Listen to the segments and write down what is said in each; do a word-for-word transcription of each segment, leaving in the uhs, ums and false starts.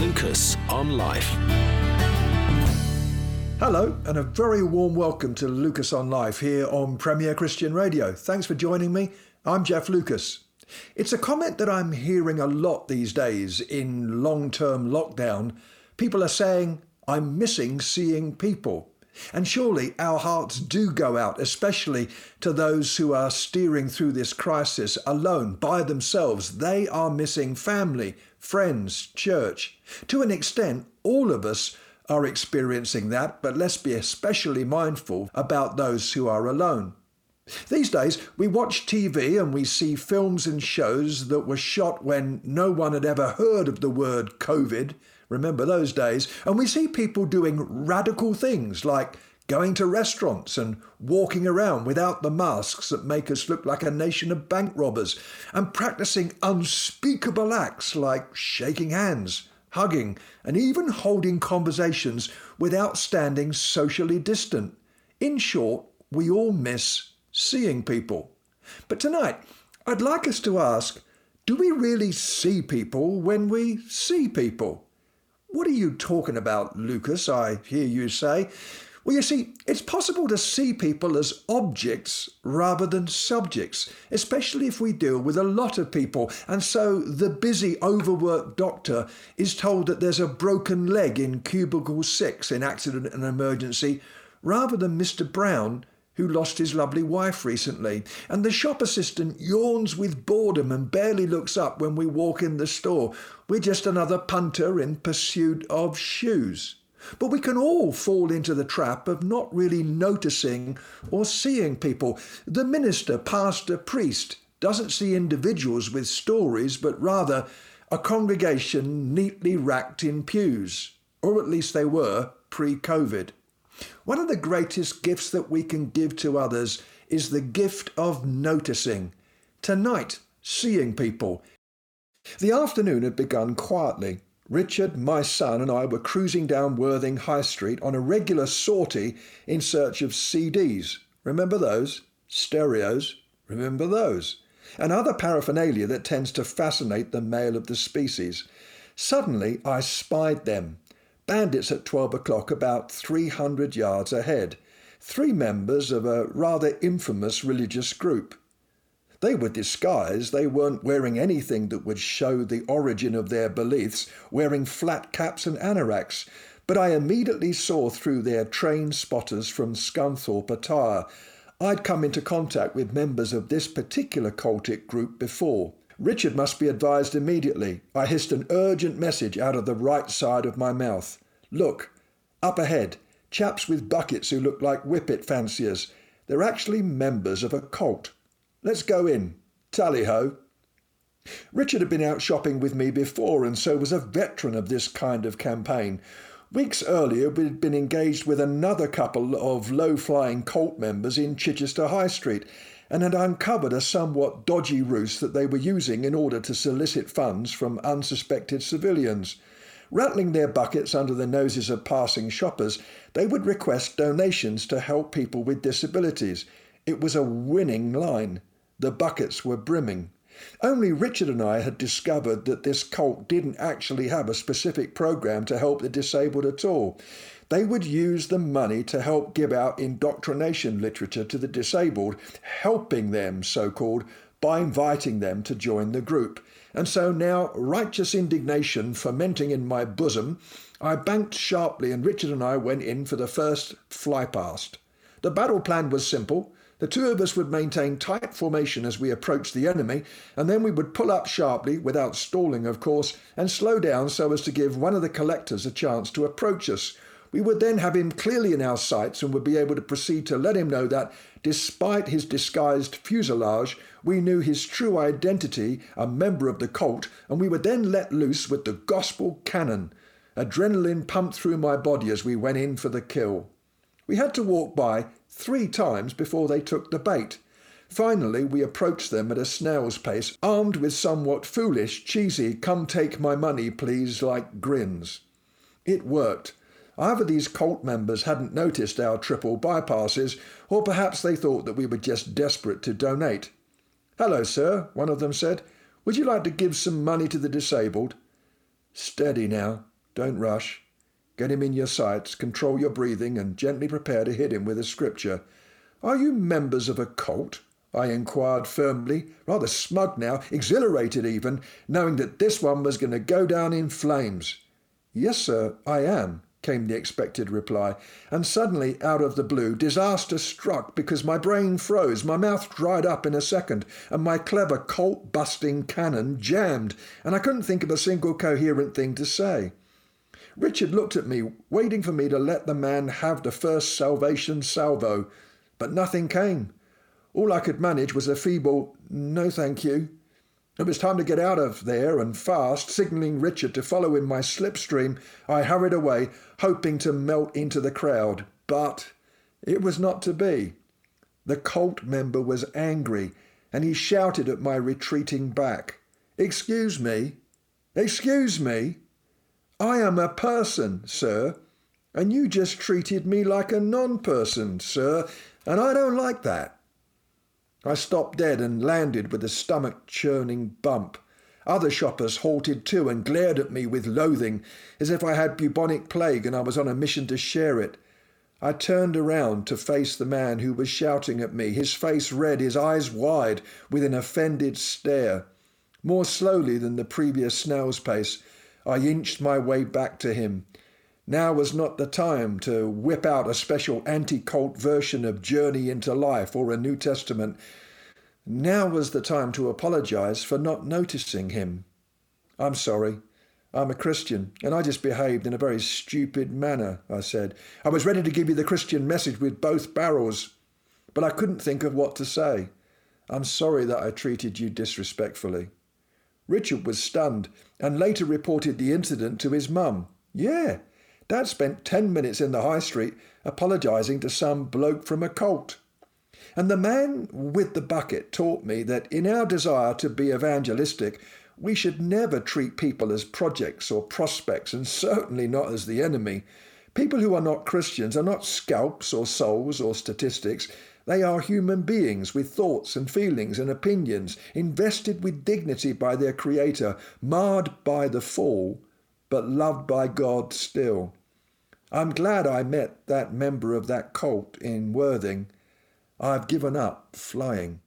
Lucas on Life. Hello and a very warm welcome to Lucas on Life here on Premier Christian Radio. Thanks for joining me. I'm Jeff Lucas. It's a comment that I'm hearing a lot these days in long-term lockdown. People are saying, I'm missing seeing people. And surely our hearts do go out, especially to those who are steering through this crisis alone, by themselves. They are missing family, friends, church. To an extent, all of us are experiencing that, but let's be especially mindful about those who are alone. These days, we watch T V and we see films and shows that were shot when no one had ever heard of the word COVID. Remember those days? And we see people doing radical things like going to restaurants and walking around without the masks that make us look like a nation of bank robbers, and practicing unspeakable acts like shaking hands, hugging, and even holding conversations without standing socially distant. In short, we all miss seeing people. But tonight, I'd like us to ask, do we really see people when we see people? What are you talking about, Lucas? I hear you say. Well, you see, it's possible to see people as objects rather than subjects, especially if we deal with a lot of people. And so the busy, overworked doctor is told that there's a broken leg in cubicle six in accident and emergency, rather than Mister Brown, who lost his lovely wife recently. And the shop assistant yawns with boredom and barely looks up when we walk in the store. We're just another punter in pursuit of shoes. But we can all fall into the trap of not really noticing or seeing people. The minister, pastor, priest doesn't see individuals with stories, but rather a congregation neatly racked in pews, or at least they were pre-COVID. One of the greatest gifts that we can give to others is the gift of noticing. Tonight, seeing people. The afternoon had begun quietly. Richard, my son, and I were cruising down Worthing High Street on a regular sortie in search of C Ds. Remember those? Stereos. Remember those? And other paraphernalia that tends to fascinate the male of the species. Suddenly, I spied them. Bandits at twelve o'clock, about three hundred yards ahead. Three members of a rather infamous religious group. They were disguised. They weren't wearing anything that would show the origin of their beliefs, wearing flat caps and anoraks. But I immediately saw through their train spotters from Scunthorpe attire. I'd come into contact with members of this particular cultic group before. Richard must be advised immediately. I hissed an urgent message out of the right side of my mouth. Look, up ahead, chaps with buckets who look like whippet fanciers. They're actually members of a cult. Let's go in. Tally-ho. Richard had been out shopping with me before and so was a veteran of this kind of campaign. Weeks earlier, we'd been engaged with another couple of low-flying cult members in Chichester High Street, and had uncovered a somewhat dodgy ruse that they were using in order to solicit funds from unsuspected civilians. Rattling their buckets under the noses of passing shoppers, they would request donations to help people with disabilities. It was a winning line. The buckets were brimming. Only Richard and I had discovered that this cult didn't actually have a specific program to help the disabled at all. They would use the money to help give out indoctrination literature to the disabled, helping them, so-called, by inviting them to join the group. And so now, righteous indignation fermenting in my bosom, I banked sharply and Richard and I went in for the first flypast. The battle plan was simple. The two of us would maintain tight formation as we approached the enemy, and then we would pull up sharply, without stalling, of course, and slow down so as to give one of the collectors a chance to approach us. We would then have him clearly in our sights and would be able to proceed to let him know that, despite his disguised fuselage, we knew his true identity, a member of the cult, and we would then let loose with the gospel cannon. Adrenaline pumped through my body as we went in for the kill. We had to walk by three times before they took the bait. Finally, we approached them at a snail's pace, armed with somewhat foolish, cheesy, come-take-my-money-please-like grins. It worked. Either these cult members hadn't noticed our triple bypasses, or perhaps they thought that we were just desperate to donate. "Hello, sir," one of them said. "Would you like to give some money to the disabled?" "Steady now," Don't rush. Get him in your sights, control your breathing, and gently prepare to hit him with a scripture. Are you members of a cult? I inquired firmly, rather smug now, exhilarated even, knowing that this one was going to go down in flames. Yes, sir, I am, came the expected reply, and suddenly, out of the blue, disaster struck because my brain froze, my mouth dried up in a second, and my clever cult-busting cannon jammed, and I couldn't think of a single coherent thing to say. Richard looked at me, waiting for me to let the man have the first salvation salvo, but nothing came. All I could manage was a feeble, no thank you. It was time to get out of there, and fast, signalling Richard to follow in my slipstream, I hurried away, hoping to melt into the crowd. But it was not to be. The cult member was angry, and he shouted at my retreating back, "Excuse me, excuse me. I am a person, sir, and you just treated me like a non-person, sir, and I don't like that." I stopped dead and landed with a stomach-churning bump. Other shoppers halted too and glared at me with loathing, as if I had bubonic plague and I was on a mission to share it. I turned around to face the man who was shouting at me, his face red, his eyes wide, with an offended stare. More slowly than the previous snail's pace, I inched my way back to him. Now was not the time to whip out a special anti-cult version of Journey into Life or a New Testament. Now was the time to apologise for not noticing him. "I'm sorry. I'm a Christian, and I just behaved in a very stupid manner," I said. "I was ready to give you the Christian message with both barrels, but I couldn't think of what to say. I'm sorry that I treated you disrespectfully." Richard was stunned and later reported the incident to his mum. "Yeah. Dad spent ten minutes in the high street apologising to some bloke from a cult. And the man with the bucket taught me that in our desire to be evangelistic, we should never treat people as projects or prospects, and certainly not as the enemy. People who are not Christians are not scalps or souls or statistics. They are human beings with thoughts and feelings and opinions, invested with dignity by their Creator, marred by the fall, but loved by God still. I'm glad I met that member of that cult in Worthing. I've given up flying."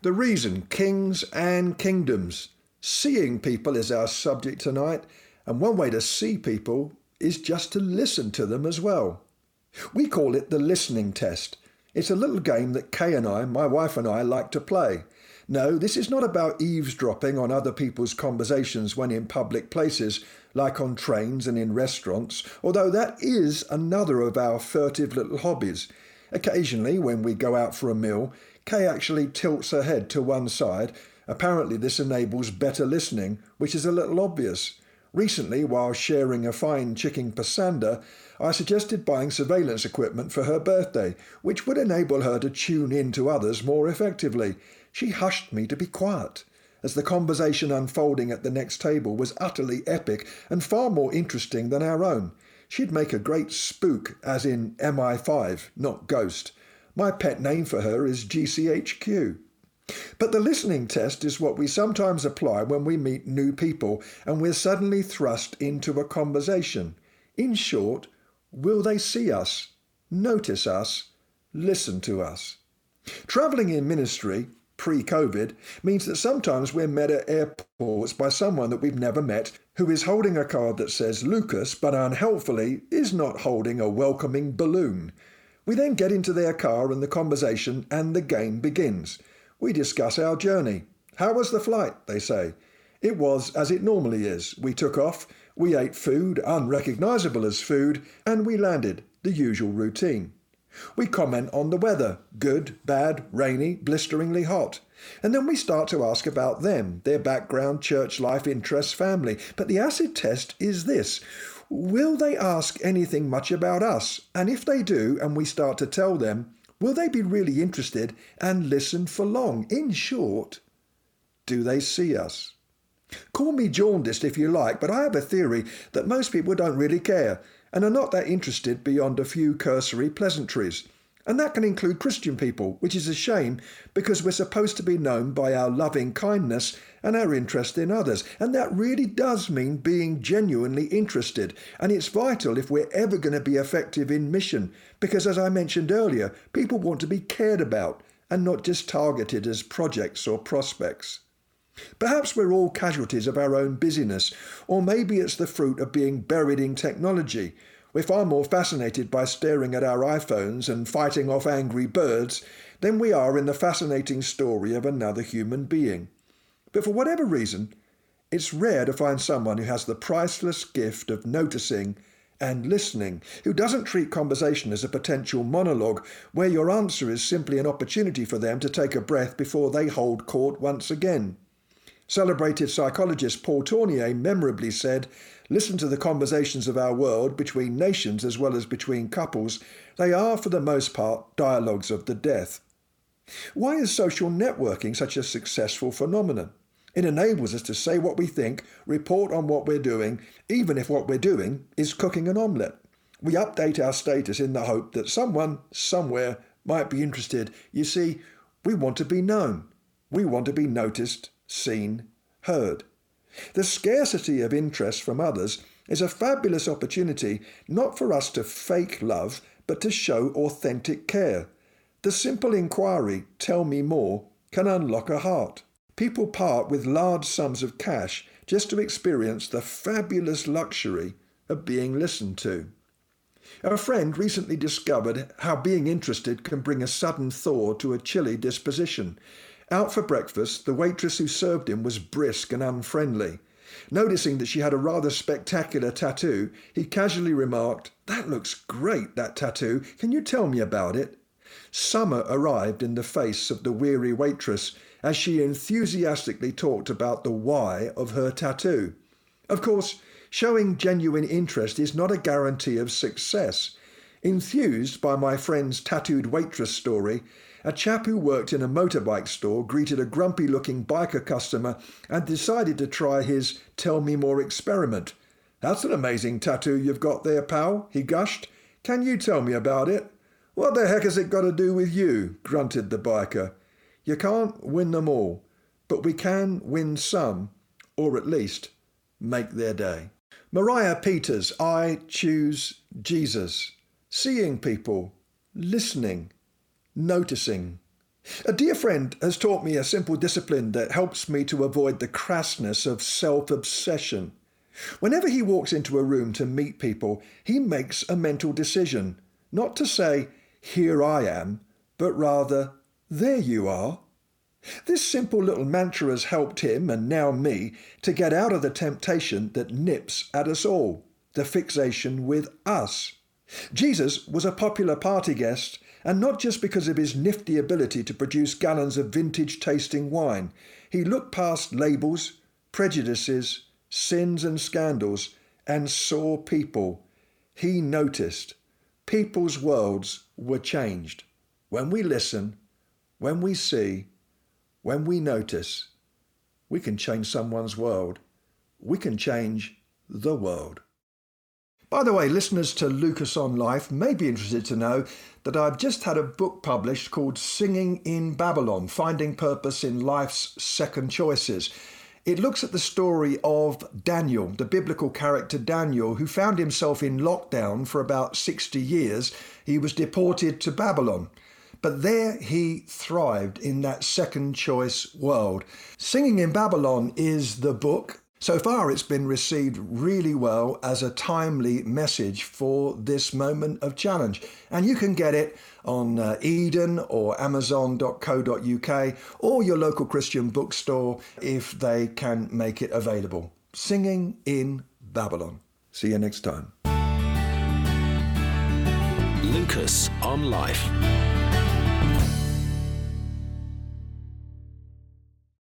The reason kings and kingdoms. Seeing people is our subject tonight, and one way to see people is just to listen to them as well. We call it the listening test. It's a little game that Kay and I, my wife and I, like to play. No, this is not about eavesdropping on other people's conversations when in public places, like on trains and in restaurants, although that is another of our furtive little hobbies. Occasionally, when we go out for a meal, Kay actually tilts her head to one side. Apparently this enables better listening, which is a little obvious. Recently, while sharing a fine chicken pasanda, I suggested buying surveillance equipment for her birthday, which would enable her to tune in to others more effectively. She hushed me to be quiet, as the conversation unfolding at the next table was utterly epic and far more interesting than our own. She'd make a great spook, as in M I five, not ghost. My pet name for her is G C H Q. But the listening test is what we sometimes apply when we meet new people and we're suddenly thrust into a conversation. In short, will they see us, notice us, listen to us? Travelling in ministry pre-COVID means that sometimes we're met at airports by someone that we've never met who is holding a card that says Lucas, but unhelpfully is not holding a welcoming balloon. We then get into their car and the conversation and the game begins. We discuss our journey. "How was the flight?" they say. "It was as it normally is. We took off, we ate food, unrecognisable as food, and we landed, the usual routine." We comment on the weather, good, bad, rainy, blisteringly hot. And then we start to ask about them, their background, church life, interests, family. But the acid test is this. Will they ask anything much about us? And if they do, and we start to tell them, will they be really interested and listen for long? In short, do they see us? Call me jaundiced if you like, but I have a theory that most people don't really care and are not that interested beyond a few cursory pleasantries. And that can include Christian people, which is a shame because we're supposed to be known by our loving kindness and our interest in others. And that really does mean being genuinely interested. And it's vital if we're ever going to be effective in mission, because as I mentioned earlier, people want to be cared about and not just targeted as projects or prospects. Perhaps we're all casualties of our own busyness, or maybe it's the fruit of being buried in technology. We're far more fascinated by staring at our iPhones and fighting off angry birds than we are in the fascinating story of another human being. But for whatever reason, it's rare to find someone who has the priceless gift of noticing and listening, who doesn't treat conversation as a potential monologue where your answer is simply an opportunity for them to take a breath before they hold court once again. Celebrated psychologist Paul Tournier memorably said, "Listen to the conversations of our world between nations as well as between couples. They are, for the most part, dialogues of the death." Why is social networking such a successful phenomenon? It enables us to say what we think, report on what we're doing, even if what we're doing is cooking an omelette. We update our status in the hope that someone, somewhere, might be interested. You see, we want to be known. We want to be noticed, seen, heard. The scarcity of interest from others is a fabulous opportunity not for us to fake love, but to show authentic care. The simple inquiry, "Tell me more," can unlock a heart. People part with large sums of cash just to experience the fabulous luxury of being listened to. A friend recently discovered how being interested can bring a sudden thaw to a chilly disposition. Out for breakfast, the waitress who served him was brisk and unfriendly. Noticing that she had a rather spectacular tattoo, he casually remarked, "That looks great, that tattoo. Can you tell me about it?" Summer arrived in the face of the weary waitress as she enthusiastically talked about the why of her tattoo. Of course, showing genuine interest is not a guarantee of success. Enthused by my friend's tattooed waitress story, a chap who worked in a motorbike store greeted a grumpy-looking biker customer and decided to try his "tell me more" experiment. "That's an amazing tattoo you've got there, pal," he gushed. "Can you tell me about it?" "What the heck has it got to do with you?" grunted the biker. You can't win them all, but we can win some, or at least make their day. Mariah Peters, I Choose Jesus. Seeing people, listening, noticing. A dear friend has taught me a simple discipline that helps me to avoid the crassness of self-obsession. Whenever he walks into a room to meet people, he makes a mental decision, not to say, "Here I am," but rather, "There you are." This simple little mantra has helped him, and now me, to get out of the temptation that nips at us all, the fixation with us. Jesus was a popular party guest, and not just because of his nifty ability to produce gallons of vintage-tasting wine. He looked past labels, prejudices, sins and scandals, and saw people. He noticed. People's worlds were changed. When we listen, when we see, when we notice, we can change someone's world. We can change the world. By the way, listeners to Lucas on Life may be interested to know that I've just had a book published called Singing in Babylon, Finding Purpose in Life's Second Choices. It looks at the story of Daniel, the biblical character Daniel, who found himself in lockdown for about sixty years. He was deported to Babylon. But there he thrived in that second choice world. Singing in Babylon is the book. So far, it's been received really well as a timely message for this moment of challenge. And you can get it on uh, Eden or Amazon dot co dot U K or your local Christian bookstore if they can make it available. Singing in Babylon. See you next time. Lucas on Life.